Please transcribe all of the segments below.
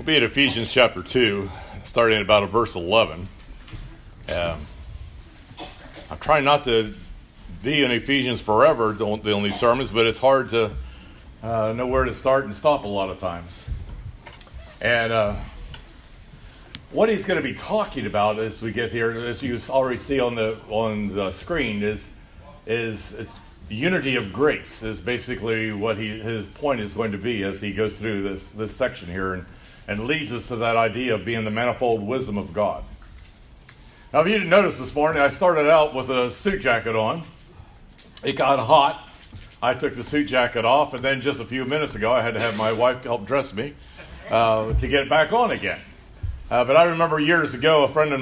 We'll be at Ephesians chapter 2, starting at about verse 11. I'm trying not to be in Ephesians forever on these sermons, but it's hard to know where to start and stop a lot of times. And what he's going to be talking about as we get here, as you already see on the screen, it's the unity of grace is basically what his point is going to be as he goes through this section here and leads us to that idea of being the manifold wisdom of God. Now, if you didn't notice this morning, I started out with a suit jacket on. It got hot. I took the suit jacket off, and then just a few minutes ago, I had to have my wife help dress me to get it back on again. But I remember years ago, a friend of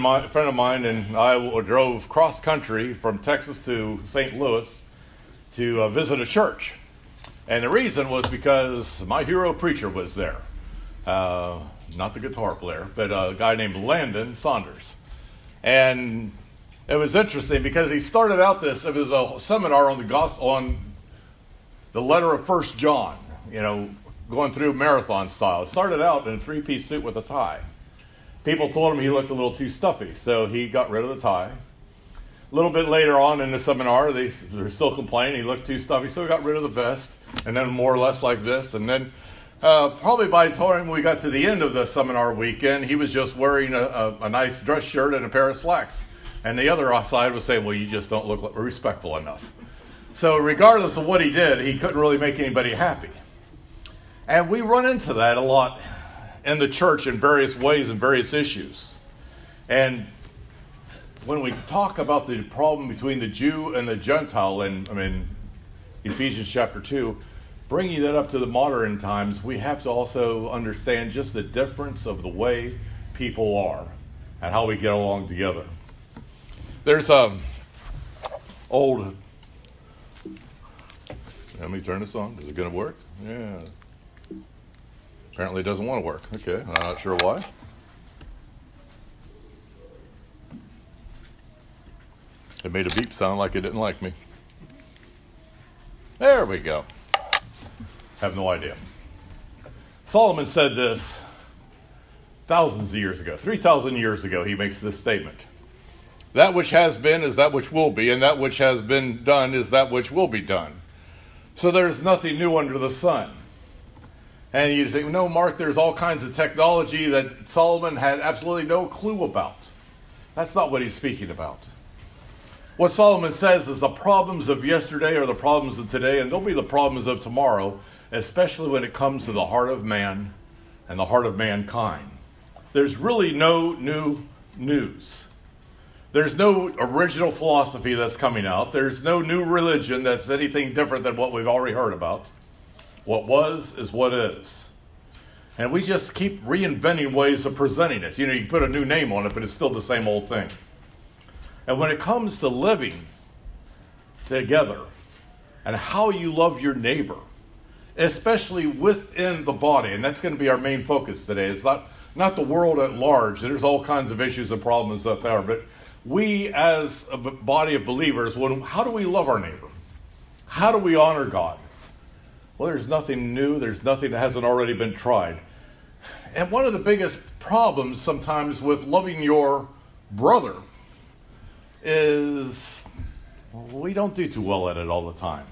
mine and I drove cross country from Texas to St. Louis to visit a church. And the reason was because my hero preacher was there. Not the guitar player, but a guy named Landon Saunders. And it was interesting because he started out it was a seminar on the letter of 1 John, going through marathon style. It started out in a three-piece suit with a tie. People told him he looked a little too stuffy, so he got rid of the tie. A little bit later on in the seminar, they were still complaining. He looked too stuffy, so he got rid of the vest, and then more or less like this. And then probably by the time we got to the end of the seminar weekend, he was just wearing a nice dress shirt and a pair of slacks. And the other side was saying, well, you just don't look respectful enough. So regardless of what he did, he couldn't really make anybody happy. And we run into that a lot in the church in various ways and various issues. And when we talk about the problem between the Jew and the Gentile, Ephesians chapter 2, bringing that up to the modern times, we have to also understand just the difference of the way people are and how we get along together. There's let me turn this on. Is it going to work? Yeah. Apparently it doesn't want to work. Okay, I'm not sure why. It made a beep sound like it didn't like me. There we go. Have no idea. Solomon said this thousands of years ago. 3,000 years ago, he makes this statement. That which has been is that which will be, and that which has been done is that which will be done. So there's nothing new under the sun. And you say, no, Mark, there's all kinds of technology that Solomon had absolutely no clue about. That's not what he's speaking about. What Solomon says is the problems of yesterday are the problems of today, and they'll be the problems of tomorrow, especially when it comes to the heart of man and the heart of mankind. There's really no new news. There's no original philosophy that's coming out. There's no new religion that's anything different than what we've already heard about. What was is what is. And we just keep reinventing ways of presenting it. You put a new name on it, but it's still the same old thing. And when it comes to living together and how you love your neighbor, especially within the body, and that's going to be our main focus today. It's not the world at large. There's all kinds of issues and problems up there, but we as a body of believers, how do we love our neighbor? How do we honor God? Well, there's nothing new. There's nothing that hasn't already been tried. And one of the biggest problems sometimes with loving your brother is we don't do too well at it all the time.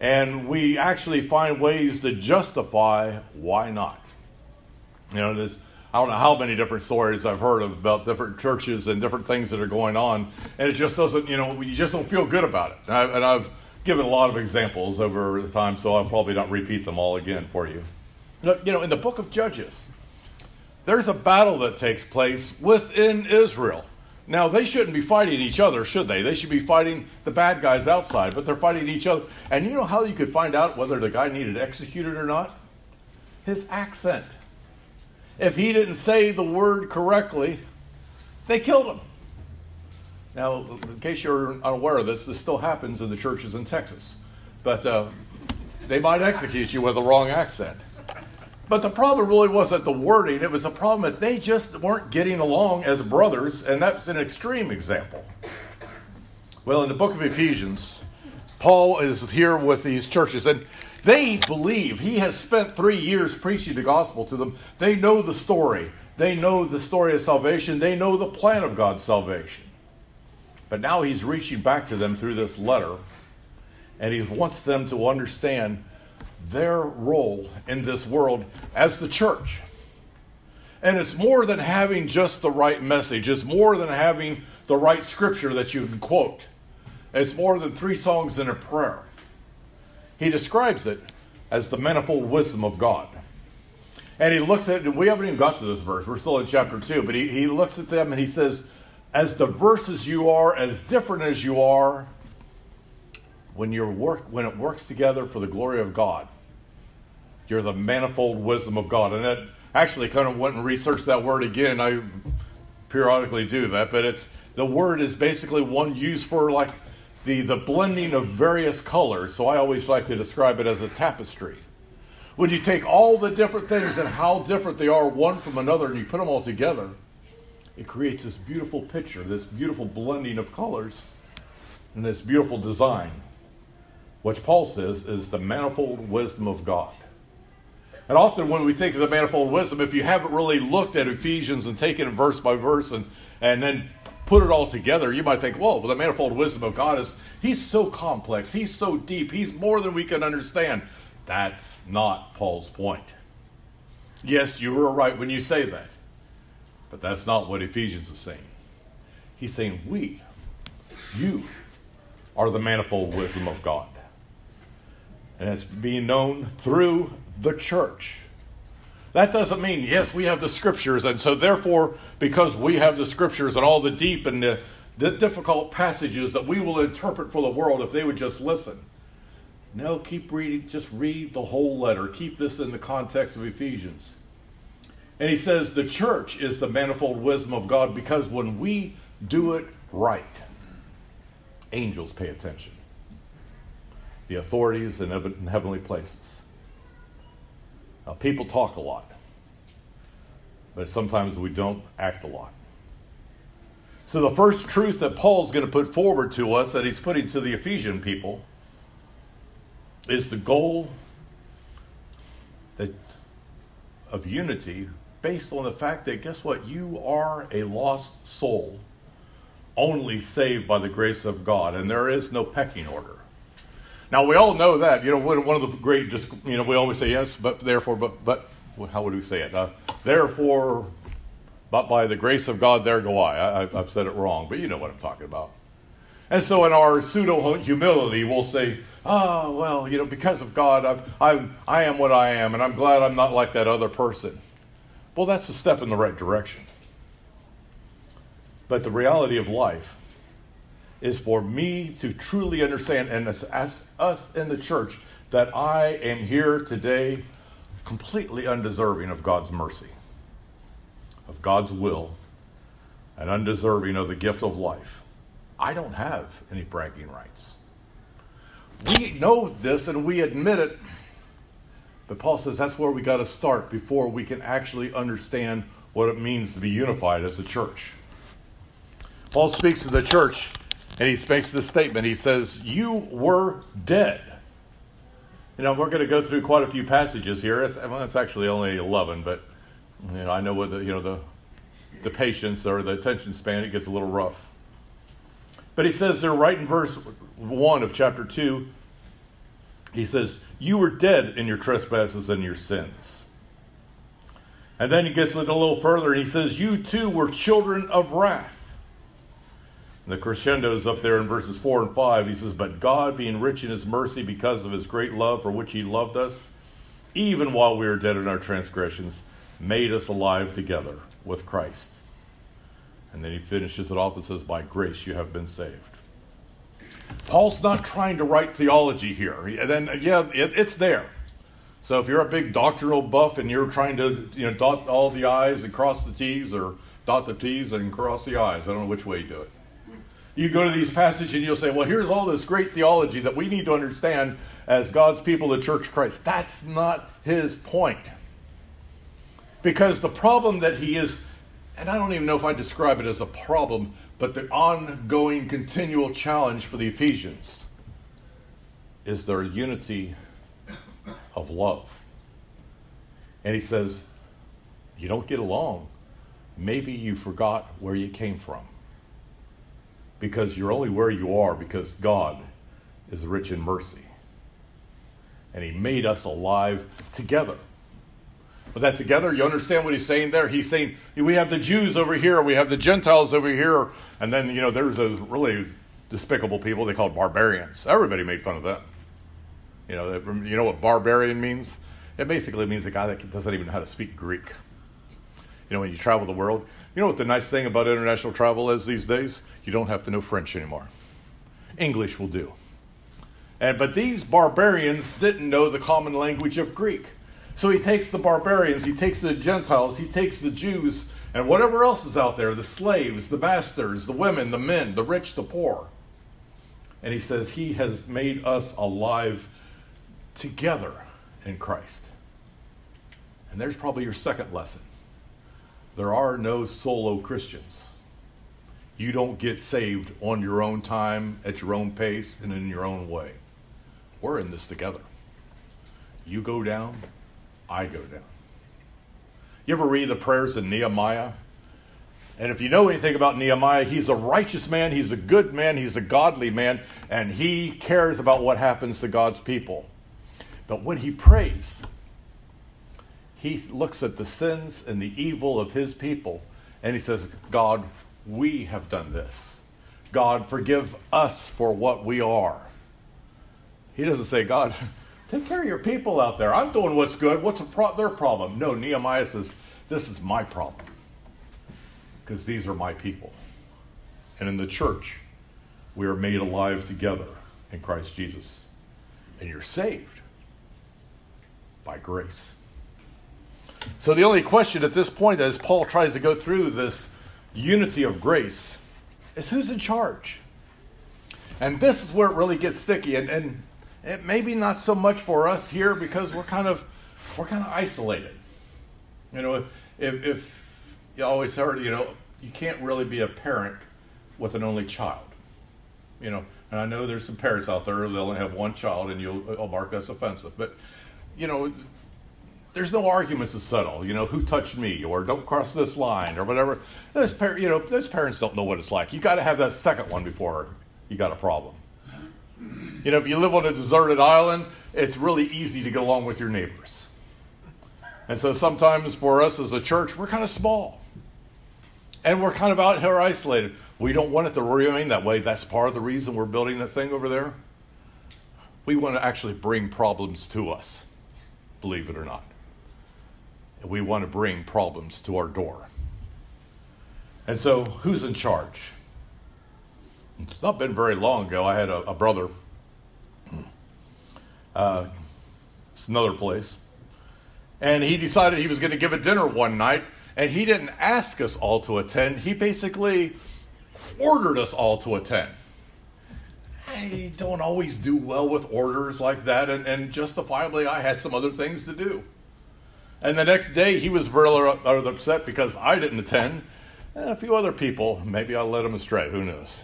And we actually find ways to justify why not. I don't know how many different stories I've heard about different churches and different things that are going on, and it just doesn't, you just don't feel good about it. And I've given a lot of examples over the time, so I'll probably not repeat them all again for you. In the book of Judges, there's a battle that takes place within Israel. Now, they shouldn't be fighting each other, should they? They should be fighting the bad guys outside, but they're fighting each other. And you know how you could find out whether the guy needed executed or not? His accent. If he didn't say the word correctly, they killed him. Now, in case you're unaware of this still happens in the churches in Texas. But they might execute you with the wrong accent. But the problem really wasn't the wording. It was the problem that they just weren't getting along as brothers, and that's an extreme example. Well, in the book of Ephesians, Paul is here with these churches, and They believe. He has spent 3 years preaching the gospel to them. They know the story. They know the story of salvation. They know the plan of God's salvation. But now he's reaching back to them through this letter, and he wants them to understand their role in this world as the church. And it's more than having just the right message. It's more than having the right scripture that you can quote. It's more than 3 songs and a prayer. He describes it as the manifold wisdom of God. And he looks at it, we haven't even got to this verse, we're still in chapter 2, but he looks at them and he says, as diverse as you are, as different as you are, when it works together for the glory of God, you're the manifold wisdom of God. And that actually kind of went and researched that word again. I periodically do that, but it's the word is basically one used for like the blending of various colors. So I always like to describe it as a tapestry. When you take all the different things and how different they are one from another and you put them all together, it creates this beautiful picture, this beautiful blending of colors and this beautiful design, which Paul says is the manifold wisdom of God. And often when we think of the manifold wisdom, if you haven't really looked at Ephesians and taken it verse by verse and then put it all together, you might think, whoa, well, the manifold wisdom of God is, he's so complex, he's so deep, he's more than we can understand. That's not Paul's point. Yes, you were right when you say that, but that's not what Ephesians is saying. He's saying you are the manifold wisdom of God. And it's being known through the church. That doesn't mean, yes, we have the scriptures, and so therefore, because we have the scriptures and all the deep and the difficult passages that we will interpret for the world if they would just listen. No, keep reading, just read the whole letter. Keep this in the context of Ephesians. And he says the church is the manifold wisdom of God because when we do it right, angels pay attention. The authorities in heavenly places. Now, people talk a lot, but sometimes we don't act a lot. So the first truth that Paul's going to put forward to us, that he's putting to the Ephesian people, is the goal of unity based on the fact that, guess what, you are a lost soul, only saved by the grace of God, and there is no pecking order. Now, we all know that. You know, one of the great, we always say yes, but therefore, but how would we say it? Therefore, but by the grace of God, there go I. I've said it wrong, but you know what I'm talking about. And so in our pseudo-humility, we'll say, oh, well, because of God, I am what I am, and I'm glad I'm not like that other person. Well, that's a step in the right direction. But the reality of life is for me to truly understand, and as us in the church, that I am here today completely undeserving of God's mercy, of God's will, and undeserving of the gift of life. I don't have any bragging rights. We know this and we admit it. But Paul says that's where we got to start before we can actually understand what it means to be unified as a church. Paul speaks to the church and he makes this statement. He says, you were dead. We're going to go through quite a few passages here. It's actually only 11, but I know with the patience or the attention span, it gets a little rough. But he says there right in verse 1 of chapter 2, he says, you were dead in your trespasses and your sins. And then he gets a little further, and he says, you too were children of wrath. And the crescendo is up there in verses 4 and 5. He says, but God, being rich in his mercy because of his great love for which he loved us, even while we were dead in our transgressions, made us alive together with Christ. And then he finishes it off and says, by grace you have been saved. Paul's not trying to write theology here. And then, it's there. So if you're a big doctrinal buff and you're trying to dot all the I's and cross the T's, or dot the T's and cross the I's, I don't know which way you do it. You go to these passages and you'll say, well, here's all this great theology that we need to understand as God's people, the Church of Christ. That's not his point. Because the problem that he is... And I don't even know if I describe it as a problem, but the ongoing, continual challenge for the Ephesians is their unity of love. And he says, you don't get along. Maybe you forgot where you came from. Because you're only where you are because God is rich in mercy. And he made us alive together. Was that together? You understand what he's saying there? He's saying, we have the Jews over here, we have the Gentiles over here, and then, there's those really despicable people they called barbarians. Everybody made fun of them. You know what barbarian means? It basically means a guy that doesn't even know how to speak Greek. When you travel the world, you know what the nice thing about international travel is these days? You don't have to know French anymore. English will do. But these barbarians didn't know the common language of Greek. So he takes the barbarians, he takes the Gentiles, he takes the Jews, and whatever else is out there, the slaves, the masters, the women, the men, the rich, the poor. And he says he has made us alive together in Christ. And there's probably your second lesson. There are no solo Christians. You don't get saved on your own time, at your own pace, and in your own way. We're in this together. You go down, I go down. You ever read the prayers of Nehemiah? And if you know anything about Nehemiah, he's a righteous man, he's a good man, he's a godly man, and he cares about what happens to God's people. But when he prays, he looks at the sins and the evil of his people, and he says, God, we have done this. God, forgive us for what we are. He doesn't say, God, take care of your people out there. I'm doing what's good. What's their problem? No, Nehemiah says, this is my problem because these are my people. And in the church, we are made alive together in Christ Jesus. And you're saved by grace. So the only question at this point as Paul tries to go through this unity of grace is who's in charge? And this is where it really gets sticky. And it may be not so much for us here because we're kind of isolated. If you always heard, you can't really be a parent with an only child. And I know there's some parents out there that only have one child and you'll mark that's offensive. But, there's no arguments to settle, who touched me or don't cross this line or whatever. Those parents don't know what it's like. You got to have that second one before you got a problem. If you live on a deserted island, it's really easy to get along with your neighbors. And so sometimes for us as a church, we're kind of small. And we're kind of out here isolated. We don't want it to remain that way. That's part of the reason we're building that thing over there. We want to actually bring problems to us, believe it or not. And we want to bring problems to our door. And so who's in charge? It's not been very long ago. I had a brother. It's another place. And he decided he was going to give a dinner one night. And he didn't ask us all to attend. He basically ordered us all to attend. I don't always do well with orders like that. And justifiably, I had some other things to do. And the next day, he was really upset because I didn't attend. And a few other people, maybe I led them astray. Who knows?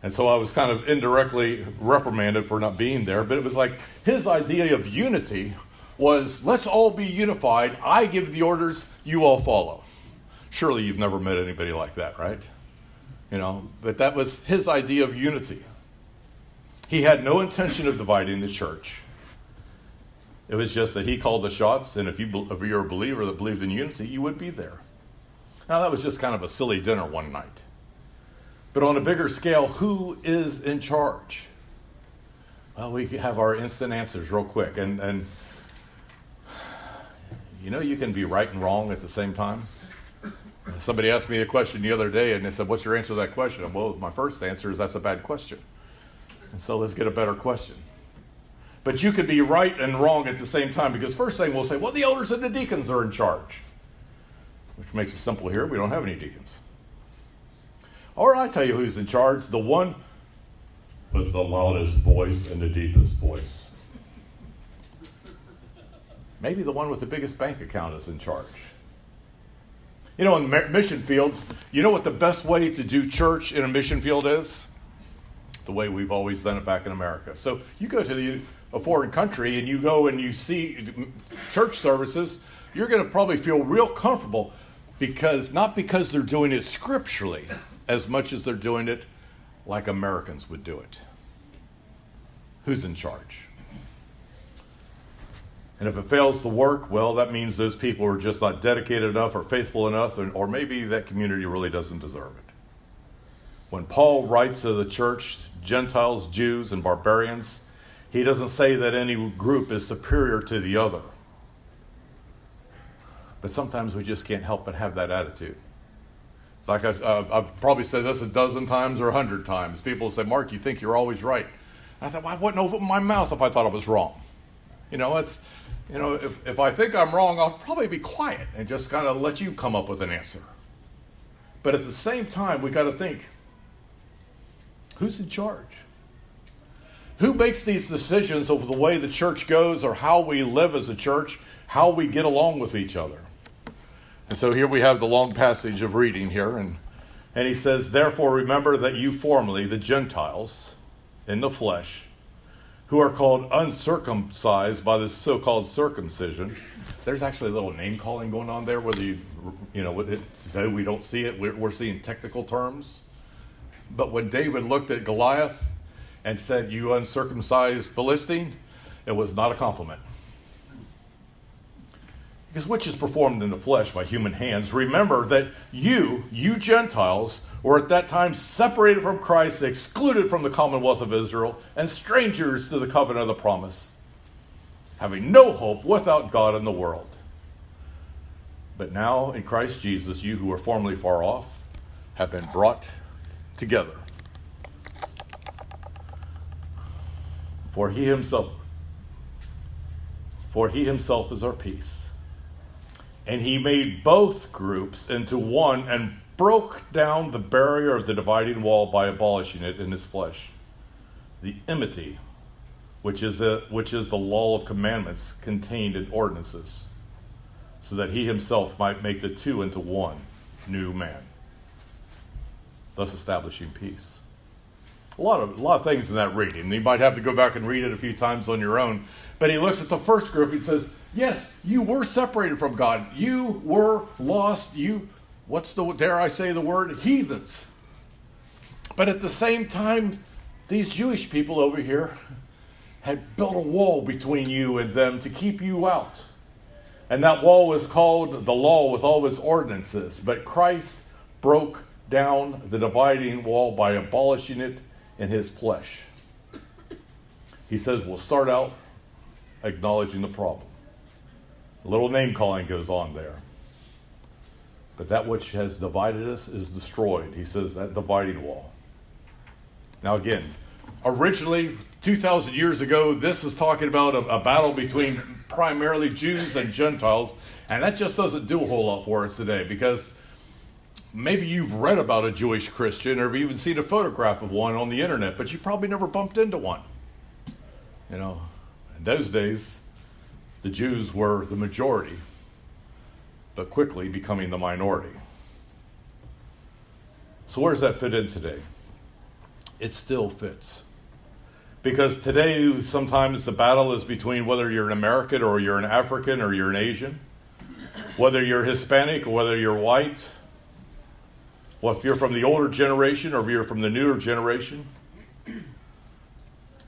And so I was kind of indirectly reprimanded for not being there. But it was like his idea of unity was, let's all be unified. I give the orders, you all follow. Surely you've never met anybody like that, right? But that was his idea of unity. He had no intention of dividing the church. It was just that he called the shots, and if you're a believer that believed in unity, you would be there. Now, that was just kind of a silly dinner one night. But on a bigger scale, who is in charge? Well, we have our instant answers real quick. And you can be right and wrong at the same time. Somebody asked me a question the other day, and they said, what's your answer to that question? Well, my first answer is that's a bad question. And so let's get a better question. But you can be right and wrong at the same time, because first thing we'll say, well, the elders and the deacons are in charge. Which makes it simple here. We don't have any deacons. Or I tell you who's in charge. The one with the loudest voice and the deepest voice. Maybe the one with the biggest bank account is in charge. In mission fields, you know what the best way to do church in a mission field is? the way we've always done it back in America. So you go to a foreign country and you go and you see church services, you're going to probably feel real comfortable, because not because they're doing it scripturally as much as they're doing it like Americans would do it. Who's in charge? And if it fails to work, well, that means those people are just not dedicated enough or faithful enough, or maybe that community really doesn't deserve it. When Paul writes to the church, Gentiles, Jews, and barbarians, he doesn't say that any group is superior to the other. But sometimes we just can't help but have that attitude. It's like I've probably said this a dozen times or 100 times. People say, "Mark, you think you're always right." I thought, well, I wouldn't open my mouth if I thought I was wrong. If I think I'm wrong, I'll probably be quiet and just kind of let you come up with an answer. But at the same time, we got to think, who's in charge? Who makes these decisions over the way the church goes, or how we live as a church, how we get along with each other? And so here we have the long passage of reading here. And he says, "Therefore remember that you formerly, the Gentiles in the flesh, who are called uncircumcised by this so-called circumcision." There's actually a little name-calling going on there. Whether today we don't see it. We're seeing technical terms. But when David looked at Goliath and said, "You uncircumcised Philistine," it was not a compliment. Because which is performed in the flesh by human hands. Remember that you Gentiles, were at that time separated from Christ, excluded from the commonwealth of Israel, and strangers to the covenant of the promise, having no hope, without God in the world. But now in Christ Jesus, you who were formerly far off have been brought together. For he himself is our peace. And he made both groups into one, and broke down the barrier of the dividing wall by abolishing it in his flesh, the enmity, which is the law of commandments contained in ordinances, so that he himself might make the two into one new man, thus establishing peace. A lot of things in that reading. You might have to go back and read it a few times on your own. But he looks at the first group and says, yes, you were separated from God. You were lost. Dare I say the word, heathens. But at the same time, these Jewish people over here had built a wall between you and them to keep you out. And that wall was called the law with all its ordinances. But Christ broke down the dividing wall by abolishing it in his flesh. He says, we'll start out acknowledging the problem. A little name calling goes on there. But that which has divided us is destroyed. He says that dividing wall. Now again, originally 2,000 years ago, this is talking about a battle between primarily Jews and Gentiles. And that just doesn't do a whole lot for us today, because maybe you've read about a Jewish Christian, or have even seen a photograph of one on the internet, but you probably never bumped into one. In those days, the Jews were the majority, but quickly becoming the minority. So where does that fit in today? It still fits. Because today, sometimes the battle is between whether you're an American or you're an African or you're an Asian, whether you're Hispanic or whether you're white, well, if you're from the older generation or if you're from the newer generation.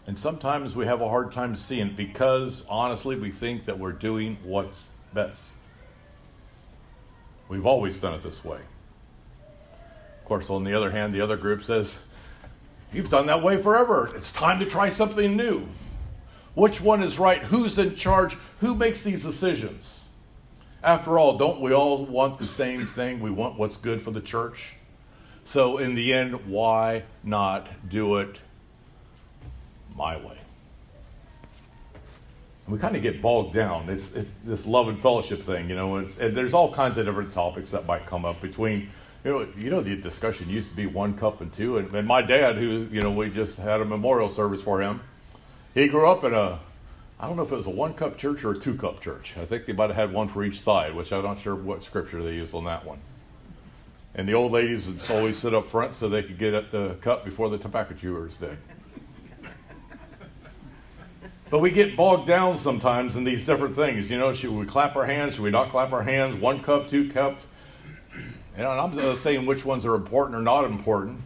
And sometimes we have a hard time seeing it, because, honestly, we think that we're doing what's best. We've always done it this way. Of course, on the other hand, the other group says, you've done that way forever. It's time to try something new. Which one is right? Who's in charge? Who makes these decisions? After all, don't we all want the same thing? We want what's good for the church. So in the end, why not do it my way? And we kind of get bogged down. It's this love and fellowship thing, and there's all kinds of different topics that might come up between, the discussion used to be one cup and two. And my dad, who, we just had a memorial service for him. He grew up in I don't know if it was a one cup church or a two cup church. I think they might have had one for each side, which I'm not sure what scripture they used on that one. And the old ladies would always sit up front so they could get at the cup before the tobacco chewers did. But we get bogged down sometimes in these different things. You know, should we clap our hands? Should we not clap our hands? One cup, two cups. And I'm just saying which ones are important or not important.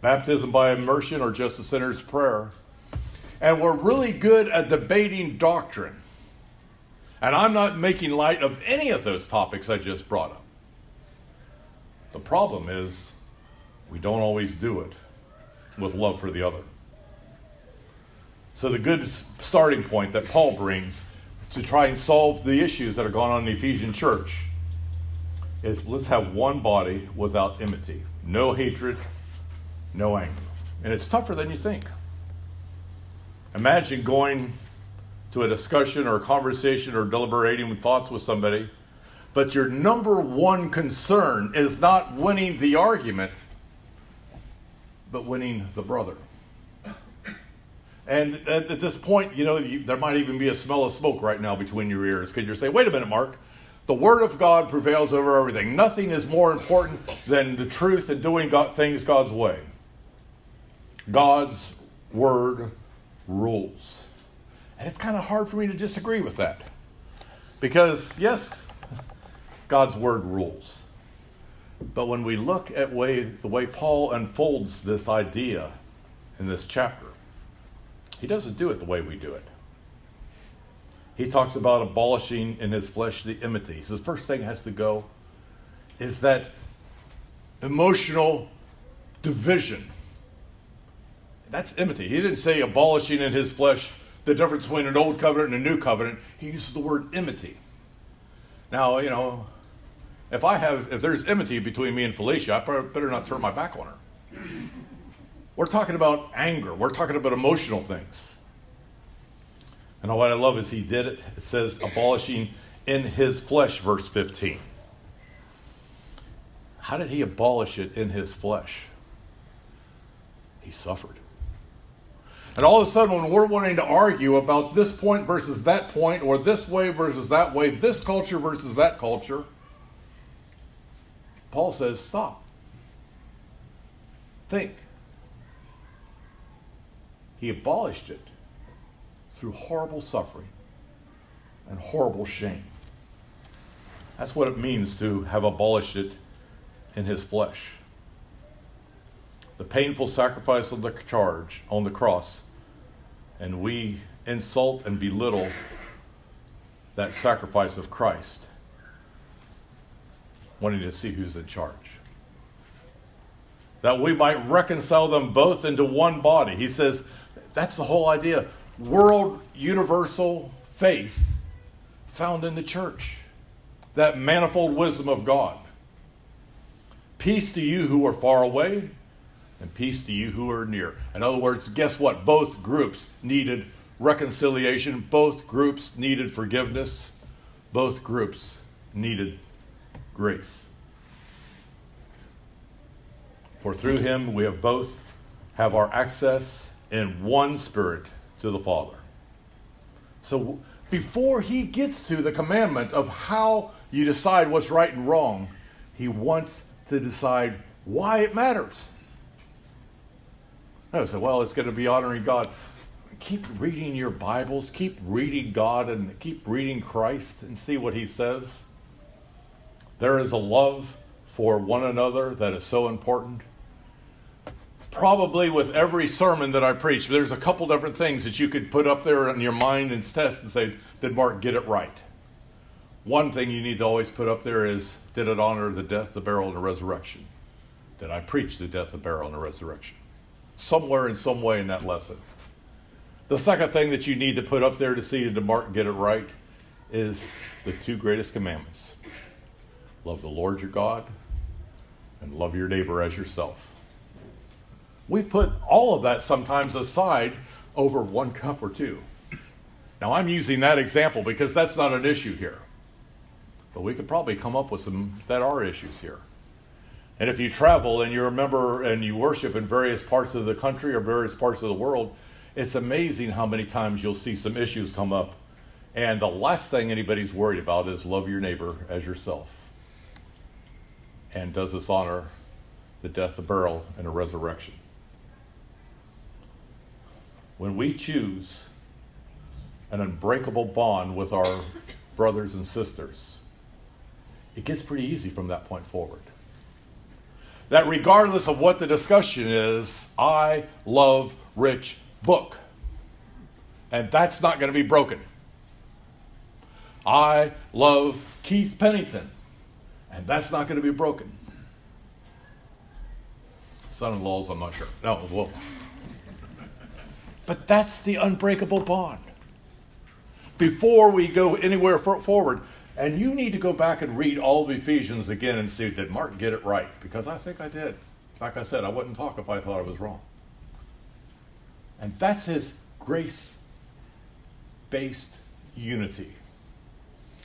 Baptism by immersion or just the sinner's prayer. And we're really good at debating doctrine. And I'm not making light of any of those topics I just brought up. The problem is we don't always do it with love for the other. So the good starting point that Paul brings to try and solve the issues that are going on in the Ephesian church is let's have one body without enmity. No hatred, no anger. And it's tougher than you think. Imagine going to a discussion or a conversation or deliberating with thoughts with somebody, but your number one concern is not winning the argument, but winning the brother. And at this point, you know, there might even be a smell of smoke right now between your ears because you're saying, wait a minute, Mark, the Word of God prevails over everything. Nothing is more important than the truth and doing things God's way. God's Word rules. And it's kind of hard for me to disagree with that because, yes, God's Word rules. But when we look at the way Paul unfolds this idea in this chapter, he doesn't do it the way we do it. He talks about abolishing in his flesh the enmity. So the first thing has to go is that emotional division. That's enmity. He didn't say abolishing in his flesh the difference between an old covenant and a new covenant. He uses the word enmity. Now, you know, if there's enmity between me and Felicia, I better not turn my back on her. We're talking about anger. We're talking about emotional things. And what I love is he did it. It says abolishing in his flesh, verse 15. How did he abolish it in his flesh? He suffered. And all of a sudden when we're wanting to argue about this point versus that point, or this way versus that way, this culture versus that culture, Paul says, stop. Think. He abolished it through horrible suffering and horrible shame. That's what it means to have abolished it in his flesh. The painful sacrifice of the charge on the cross, and we insult and belittle that sacrifice of Christ, wanting to see who's in charge. That we might reconcile them both into one body. He says, that's the whole idea. World universal faith found in the church. That manifold wisdom of God. Peace to you who are far away and peace to you who are near. In other words, guess what? Both groups needed reconciliation. Both groups needed forgiveness. Both groups needed grace. For through him we have both have our access in one spirit to the Father. So before he gets to the commandment of how you decide what's right and wrong, he wants to decide why it matters. No, so well, it's going to be honoring God. Keep reading your Bibles, keep reading God, and keep reading Christ and see what he says. There is a love for one another that is so important. Probably with every sermon that I preach, there's a couple different things that you could put up there in your mind and test and say, did Mark get it right? One thing you need to always put up there is, did it honor the death, the burial, and the resurrection? Did I preach the death, the burial, and the resurrection? Somewhere in some way in that lesson. The second thing that you need to put up there to see did Mark get it right is the two greatest commandments. Love the Lord your God and love your neighbor as yourself. We put all of that sometimes aside over one cup or two. Now, I'm using that example because that's not an issue here. But we could probably come up with some that are issues here. And if you travel and you remember and you worship in various parts of the country or various parts of the world, it's amazing how many times you'll see some issues come up. And the last thing anybody's worried about is love your neighbor as yourself. and does us honor the death, the burial, and the resurrection. When we choose an unbreakable bond with our brothers and sisters, it gets pretty easy from that point forward. That regardless of what the discussion is, I love Rich Book. And that's not going to be broken. I love Keith Pennington. And that's not going to be broken. Son-in-laws, I'm not sure. No, whoa. But that's the unbreakable bond. Before we go anywhere forward, and you need to go back and read all of Ephesians again and see, did Martin get it right? Because I think I did. Like I said, I wouldn't talk if I thought I was wrong. And that's his grace-based unity.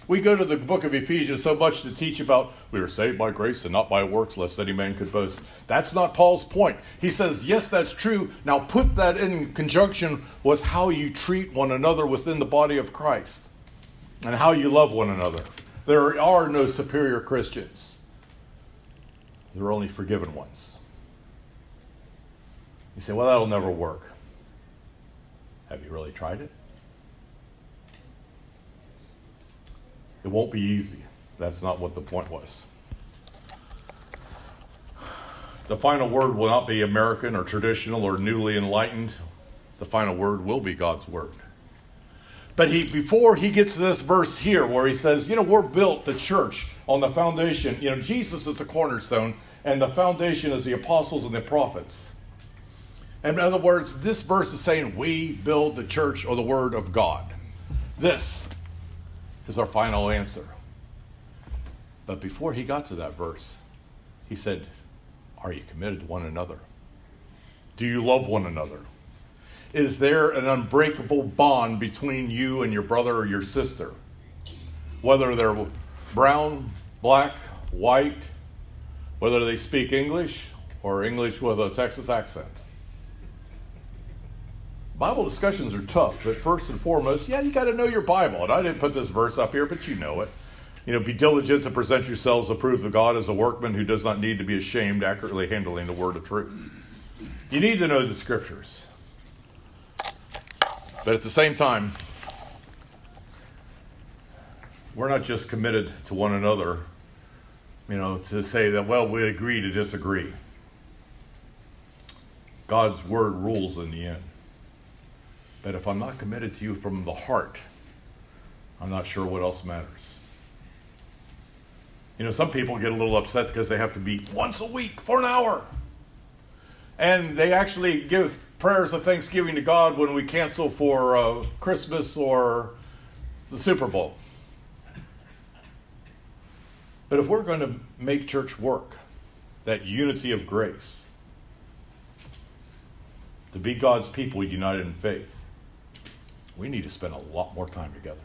We go to the book of Ephesians so much to teach about we are saved by grace and not by works, lest any man could boast. That's not Paul's point. He says, yes, that's true. Now put that in conjunction with how you treat one another within the body of Christ and how you love one another. There are no superior Christians. There are only forgiven ones. You say, well, that'll never work. Have you really tried it? It won't be easy. That's not what the point was. The final word will not be American or traditional or newly enlightened. The final word will be God's word. But before he gets to this verse here where he says, we're built, the church, on the foundation. Jesus is the cornerstone, and the foundation is the apostles and the prophets. And in other words, this verse is saying we build the church or the word of God. This is our final answer. But before he got to that verse, he said, are you committed to one another? Do you love one another? Is there an unbreakable bond between you and your brother or your sister? Whether they're brown, black, white, whether they speak English or English with a Texas accent. Bible discussions are tough, but first and foremost, you got to know your Bible. And I didn't put this verse up here, but you know it. Be diligent to present yourselves approved of God as a workman who does not need to be ashamed, accurately handling the word of truth. You need to know the scriptures. But at the same time, we're not just committed to one another, to say that, we agree to disagree. God's word rules in the end. But if I'm not committed to you from the heart, I'm not sure what else matters. Some people get a little upset because they have to meet once a week for an hour. And they actually give prayers of thanksgiving to God when we cancel for Christmas or the Super Bowl. But if we're going to make church work, that unity of grace, to be God's people united in faith, we need to spend a lot more time together.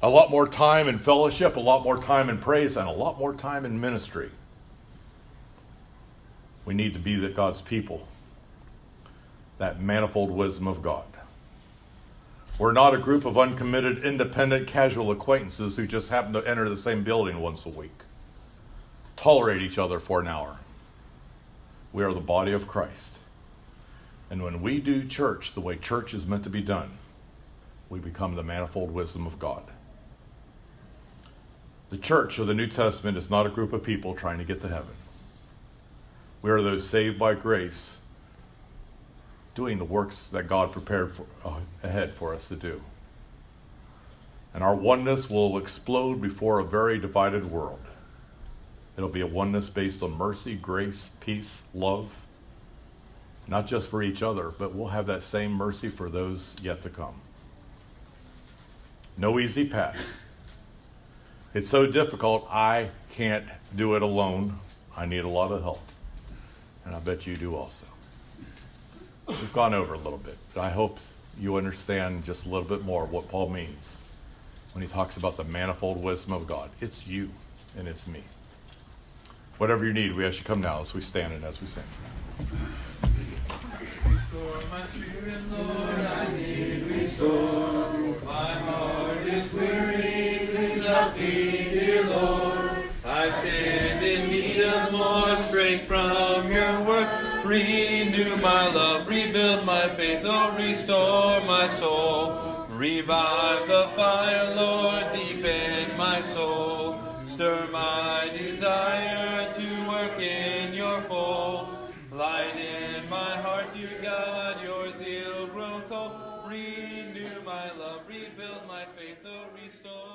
A lot more time in fellowship, a lot more time in praise, and a lot more time in ministry. We need to be God's people. That manifold wisdom of God. We're not a group of uncommitted, independent, casual acquaintances who just happen to enter the same building once a week. Tolerate each other for an hour. We are the body of Christ. And when we do church the way church is meant to be done, we become the manifold wisdom of God. The church of the New Testament is not a group of people trying to get to heaven. We are those saved by grace, doing the works that God prepared ahead for us to do. And our oneness will explode before a very divided world. It'll be a oneness based on mercy, grace, peace, love, not just for each other, but we'll have that same mercy for those yet to come. No easy path. It's so difficult, I can't do it alone. I need a lot of help. And I bet you do also. We've gone over a little bit, but I hope you understand just a little bit more what Paul means when he talks about the manifold wisdom of God. It's you and it's me. Whatever you need, we ask you come now as we stand and as we sing. Restore my spirit, Lord, I need restore. My heart is weary, please help me, dear Lord. I stand in need. strength from your word. Renew my love, rebuild my faith, oh, restore my soul. Revive the fire, Lord, deep in my soul. Stir my desire to work in your fold. Light in my heart, dear God, your zeal grown cold. Renew my love, rebuild my faith, oh, restore.